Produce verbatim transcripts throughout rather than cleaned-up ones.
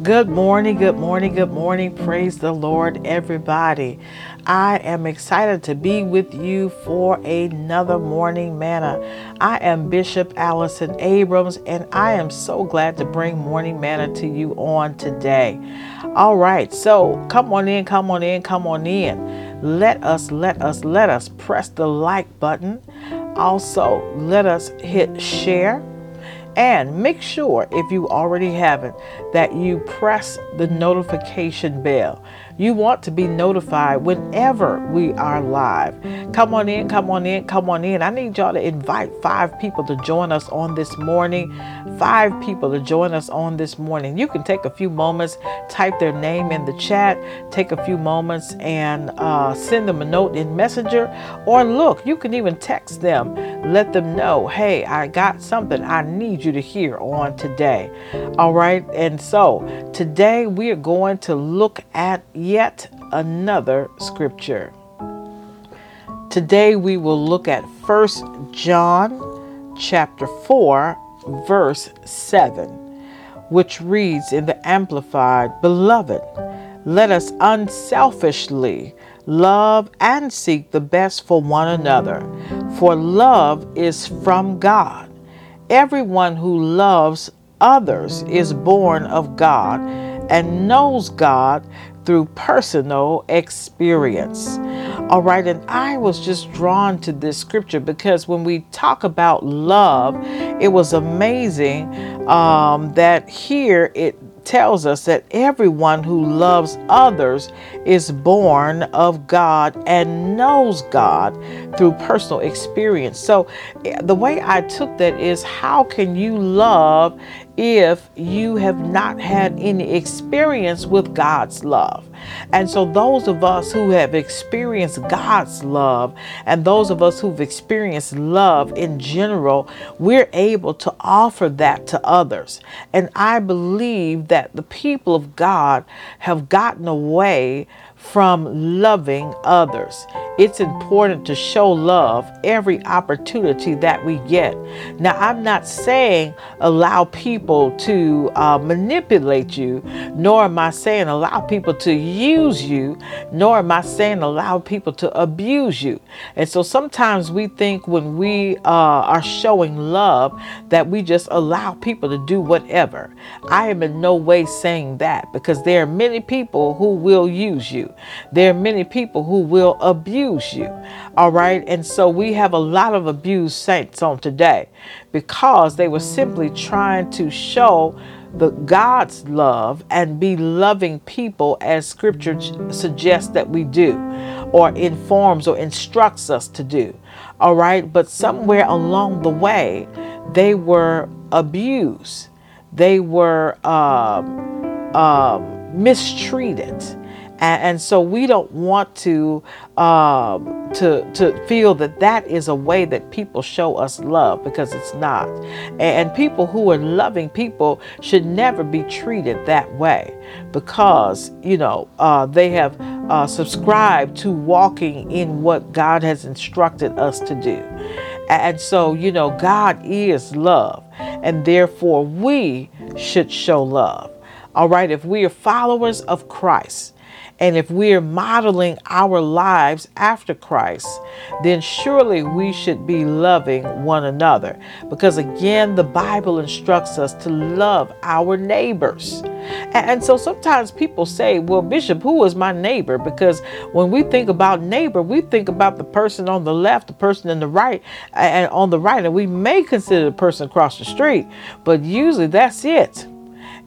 Good morning, good morning, good morning. Praise the Lord, everybody. I am excited to be with you for another morning manna. I am Bishop Allison Abrams, and I am so glad to bring morning manna to you on today. All right, so come on in, come on in, come on in. Let us, let us, let us press the like button. Also, let us hit share. And make sure, if you already haven't, that you press the notification bell. You want to be notified whenever we are live. Come on in, come on in, come on in. I need y'all to invite five people to join us on this morning. Five people to join us on this morning. You can take a few moments, type their name in the chat, take a few moments and uh, send them a note in Messenger. Or look, you can even text them. Let them know, hey, I got something I need you to hear on today. All right, and so today we are going to look at yet another scripture. Today we will look at First John chapter four verse seven, which reads in the Amplified, "Beloved, let us unselfishly love and seek the best for one another, for love is from God. Everyone who loves others is born of God and knows God through personal experience." All right, and I was just drawn to this scripture because when we talk about love, it was amazing um, that here it tells us that everyone who loves others is born of God and knows God through personal experience. So the way I took that is, how can you love if you have not had any experience with God's love? And so those of us who have experienced God's love and those of us who've experienced love in general, we're able to offer that to others. And I believe that the people of God have gotten away from loving others. It's important to show love every opportunity that we get. Now, I'm not saying allow people to uh, manipulate you, nor am I saying allow people to use you, nor am I saying allow people to abuse you. And so sometimes we think when we uh, are showing love that we just allow people to do whatever. I am in no way saying that, because there are many people who will use you. There are many people who will abuse you. All right. And so we have a lot of abused saints on today because they were simply trying to show the God's love and be loving people as scripture suggests that we do, or informs or instructs us to do. All right. But somewhere along the way, they were abused. They were um, um, mistreated. And so we don't want to uh, to to feel that that is a way that people show us love, because it's not. And people who are loving people should never be treated that way, because, you know, uh, they have uh, subscribed to walking in what God has instructed us to do. And so, you know, God is love, and therefore we should show love. All right. If we are followers of Christ, and if we are modeling our lives after Christ, then surely we should be loving one another. Because again, the Bible instructs us to love our neighbors. And so sometimes people say, well, Bishop, who is my neighbor? Because when we think about neighbor, we think about the person on the left, the person in the right, and on the right, and we may consider the person across the street, but usually that's it.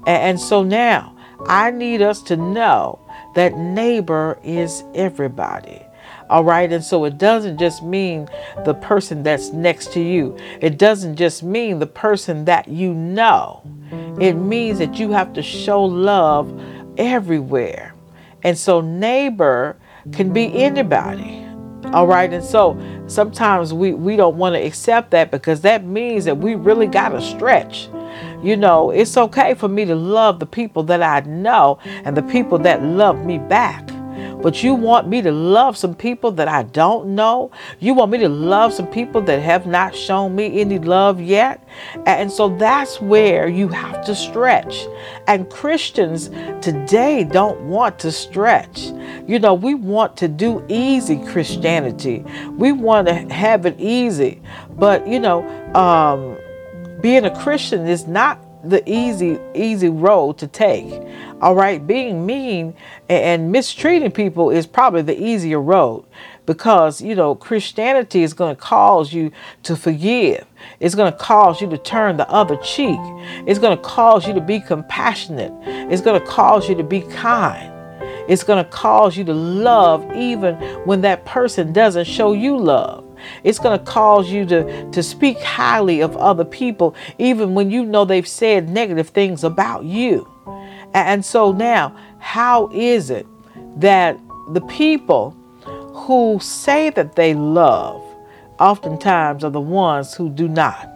And so now I need us to know that neighbor is everybody. All right. And so it doesn't just mean the person that's next to you. It doesn't just mean the person that you know. It means that you have to show love everywhere. And so neighbor can be anybody. All right. And so sometimes we, we don't want to accept that, because that means that we really got to stretch. You know, it's okay for me to love the people that I know and the people that love me back. But you want me to love some people that I don't know? You want me to love some people that have not shown me any love yet? And so that's where you have to stretch. And Christians today don't want to stretch. You know, we want to do easy Christianity. We want to have it easy. But, you know, um, being a Christian is not the easy, easy road to take. All right. Being mean and mistreating people is probably the easier road, because, you know, Christianity is going to cause you to forgive. It's going to cause you to turn the other cheek. It's going to cause you to be compassionate. It's going to cause you to be kind. It's going to cause you to love even when that person doesn't show you love. It's going to cause you to, to speak highly of other people, even when you know they've said negative things about you. And so now, how is it that the people who say that they love oftentimes are the ones who do not?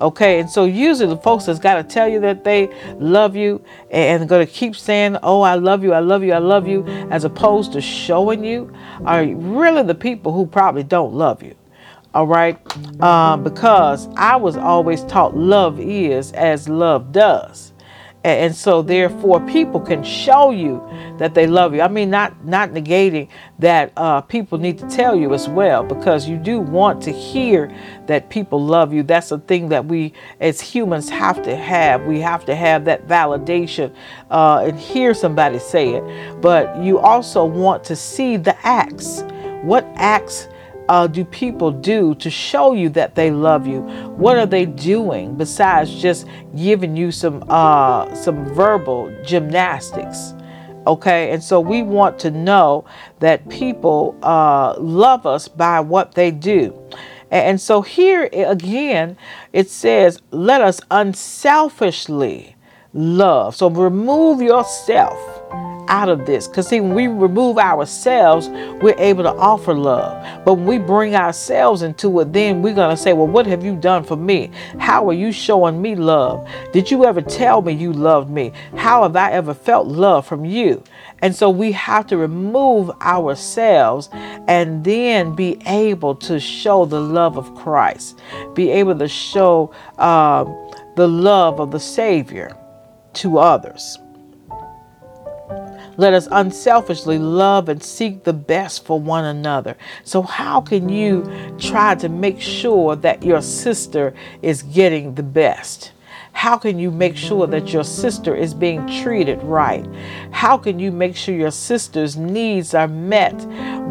Okay, and so usually the folks that's got to tell you that they love you and going to keep saying, oh, I love you, I love you, I love you, as opposed to showing you, are really the people who probably don't love you. All right, um, because I was always taught love is as love does. And so therefore people can show you that they love you. I mean, not not negating that uh, people need to tell you as well, because you do want to hear that people love you. That's a thing that we as humans have to have. We have to have that validation uh, and hear somebody say it. But you also want to see the acts. What acts Uh, do people do to show you that they love you? What are they doing besides just giving you some uh, some verbal gymnastics? Okay, and so we want to know that people uh, love us by what they do. And so here again, it says, let us unselfishly love. So remove yourself out of this, because see, when we remove ourselves, we're able to offer love. But when we bring ourselves into it, then we're going to say, well, what have you done for me? How are you showing me love? Did you ever tell me you loved me? How have I ever felt love from you? And so we have to remove ourselves and then be able to show the love of Christ, be able to show uh, the love of the Savior to others. Let us unselfishly love and seek the best for one another. So how can you try to make sure that your sister is getting the best? How can you make sure that your sister is being treated right? How can you make sure your sister's needs are met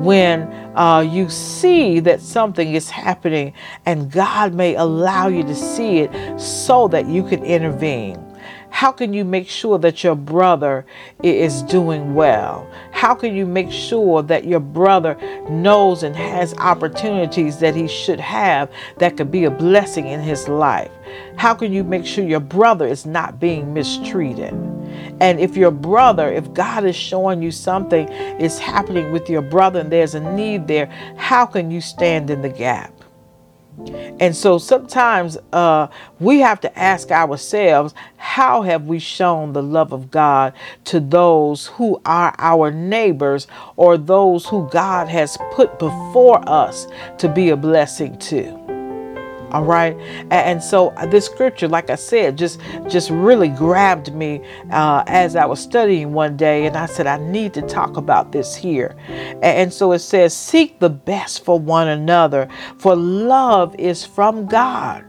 when uh, you see that something is happening and God may allow you to see it so that you can intervene? How can you make sure that your brother is doing well? How can you make sure that your brother knows and has opportunities that he should have that could be a blessing in his life? How can you make sure your brother is not being mistreated? And if your brother, if God is showing you something is happening with your brother and there's a need there, how can you stand in the gap? And so sometimes uh, we have to ask ourselves, how have we shown the love of God to those who are our neighbors or those who God has put before us to be a blessing to? All right. And so this scripture, like I said, just just really grabbed me uh, as I was studying one day. And I said, I need to talk about this here. And so it says, seek the best for one another, for love is from God.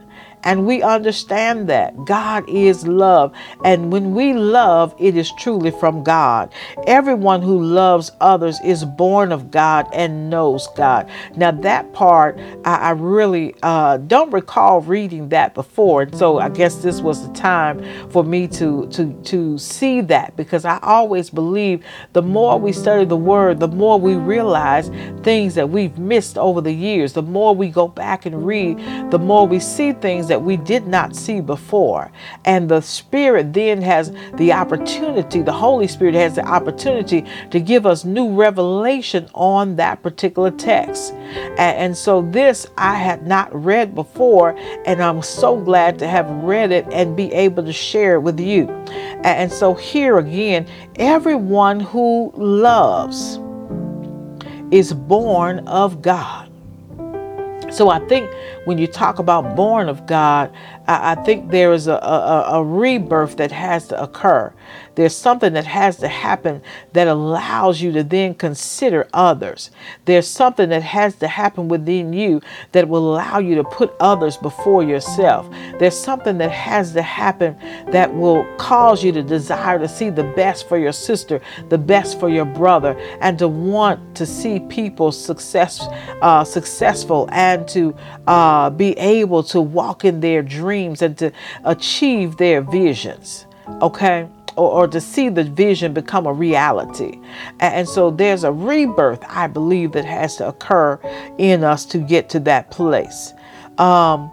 And we understand that God is love. And when we love, it is truly from God. Everyone who loves others is born of God and knows God. Now that part, I, I really uh, don't recall reading that before. So I guess this was the time for me to, to, to see that, because I always believe the more we study the word, the more we realize things that we've missed over the years. The more we go back and read, the more we see things that that we did not see before. And the Spirit then has the opportunity, the Holy Spirit has the opportunity to give us new revelation on that particular text. And, and so this I had not read before, and I'm so glad to have read it and be able to share it with you. And, and so here again, everyone who loves is born of God. So I think when you talk about born of God, I, I think there is a, a, a rebirth that has to occur. There's something that has to happen that allows you to then consider others. There's something that has to happen within you that will allow you to put others before yourself. There's something that has to happen that will cause you to desire to see the best for your sister, the best for your brother, and to want to see people success, uh, successful and to uh, be able to walk in their dreams and to achieve their visions. Okay? Or, or to see the vision become a reality. And, and so there's a rebirth, I believe, that has to occur in us to get to that place. Um,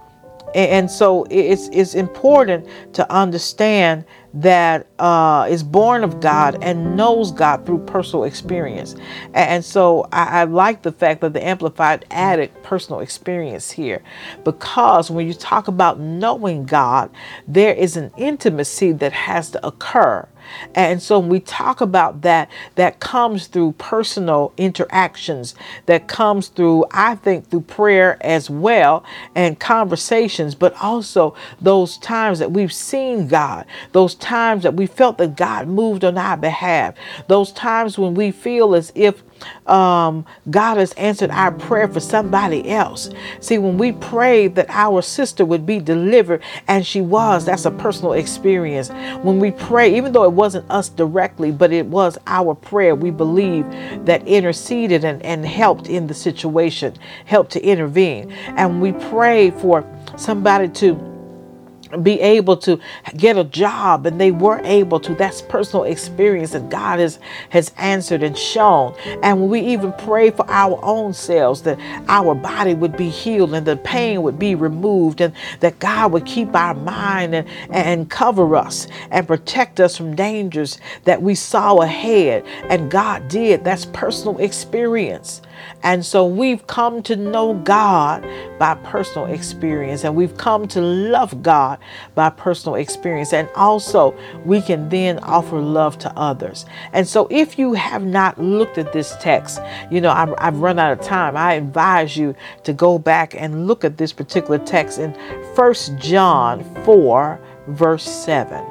and, and so it's, it's important to understand that uh, is born of God and knows God through personal experience. And, and so I, I like the fact that the Amplified added personal experience here, because when you talk about knowing God, there is an intimacy that has to occur. And so when we talk about that, that comes through personal interactions, that comes through, I think, through prayer as well and conversations, but also those times that we've seen God, those times that we felt that God moved on our behalf, those times when we feel as if um, God has answered our prayer for somebody else. See, when we prayed that our sister would be delivered, and she was, that's a personal experience. When we pray, even though it wasn't us directly, but it was our prayer, we believe, that interceded and, and helped in the situation, helped to intervene. And we pray for somebody to be able to get a job, and they were able to. That's personal experience that God has, has answered and shown. And when we even pray for our own selves, that our body would be healed and the pain would be removed, and that God would keep our mind and, and cover us and protect us from dangers that we saw ahead. And God did. That's personal experience. And so we've come to know God by personal experience, and we've come to love God by personal experience. And also we can then offer love to others. And so if you have not looked at this text, you know, I've, I've run out of time. I advise you to go back and look at this particular text in First John four, verse seven.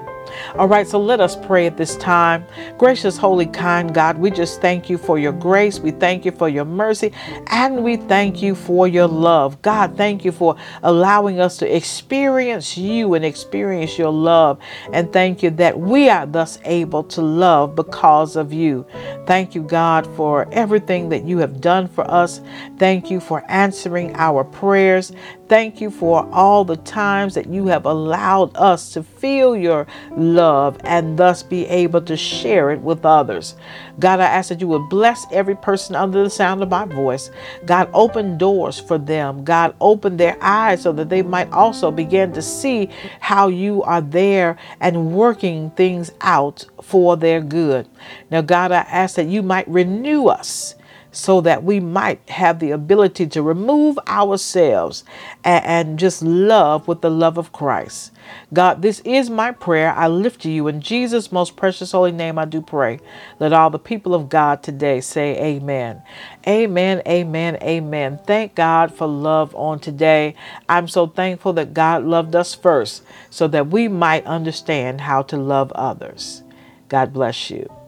All right, so let us pray at this time. Gracious, holy, kind God, we just thank you for your grace. We thank you for your mercy, and we thank you for your love. God, thank you for allowing us to experience you and experience your love. And thank you that we are thus able to love because of you. Thank you, God, for everything that you have done for us. Thank you for answering our prayers. Thank you for all the times that you have allowed us to feel your love and thus be able to share it with others. God, I ask that you would bless every person under the sound of my voice. God, open doors for them. God, open their eyes so that they might also begin to see how you are there and working things out for their good. Now, God, I ask that you might renew us. so that we might have the ability to remove ourselves and, and just love with the love of Christ. God, this is my prayer. I lift to you in Jesus' most precious holy name. I do pray. Let all the people of God today say amen. Amen, amen, amen. Thank God for love on today. I'm so thankful that God loved us first so that we might understand how to love others. God bless you.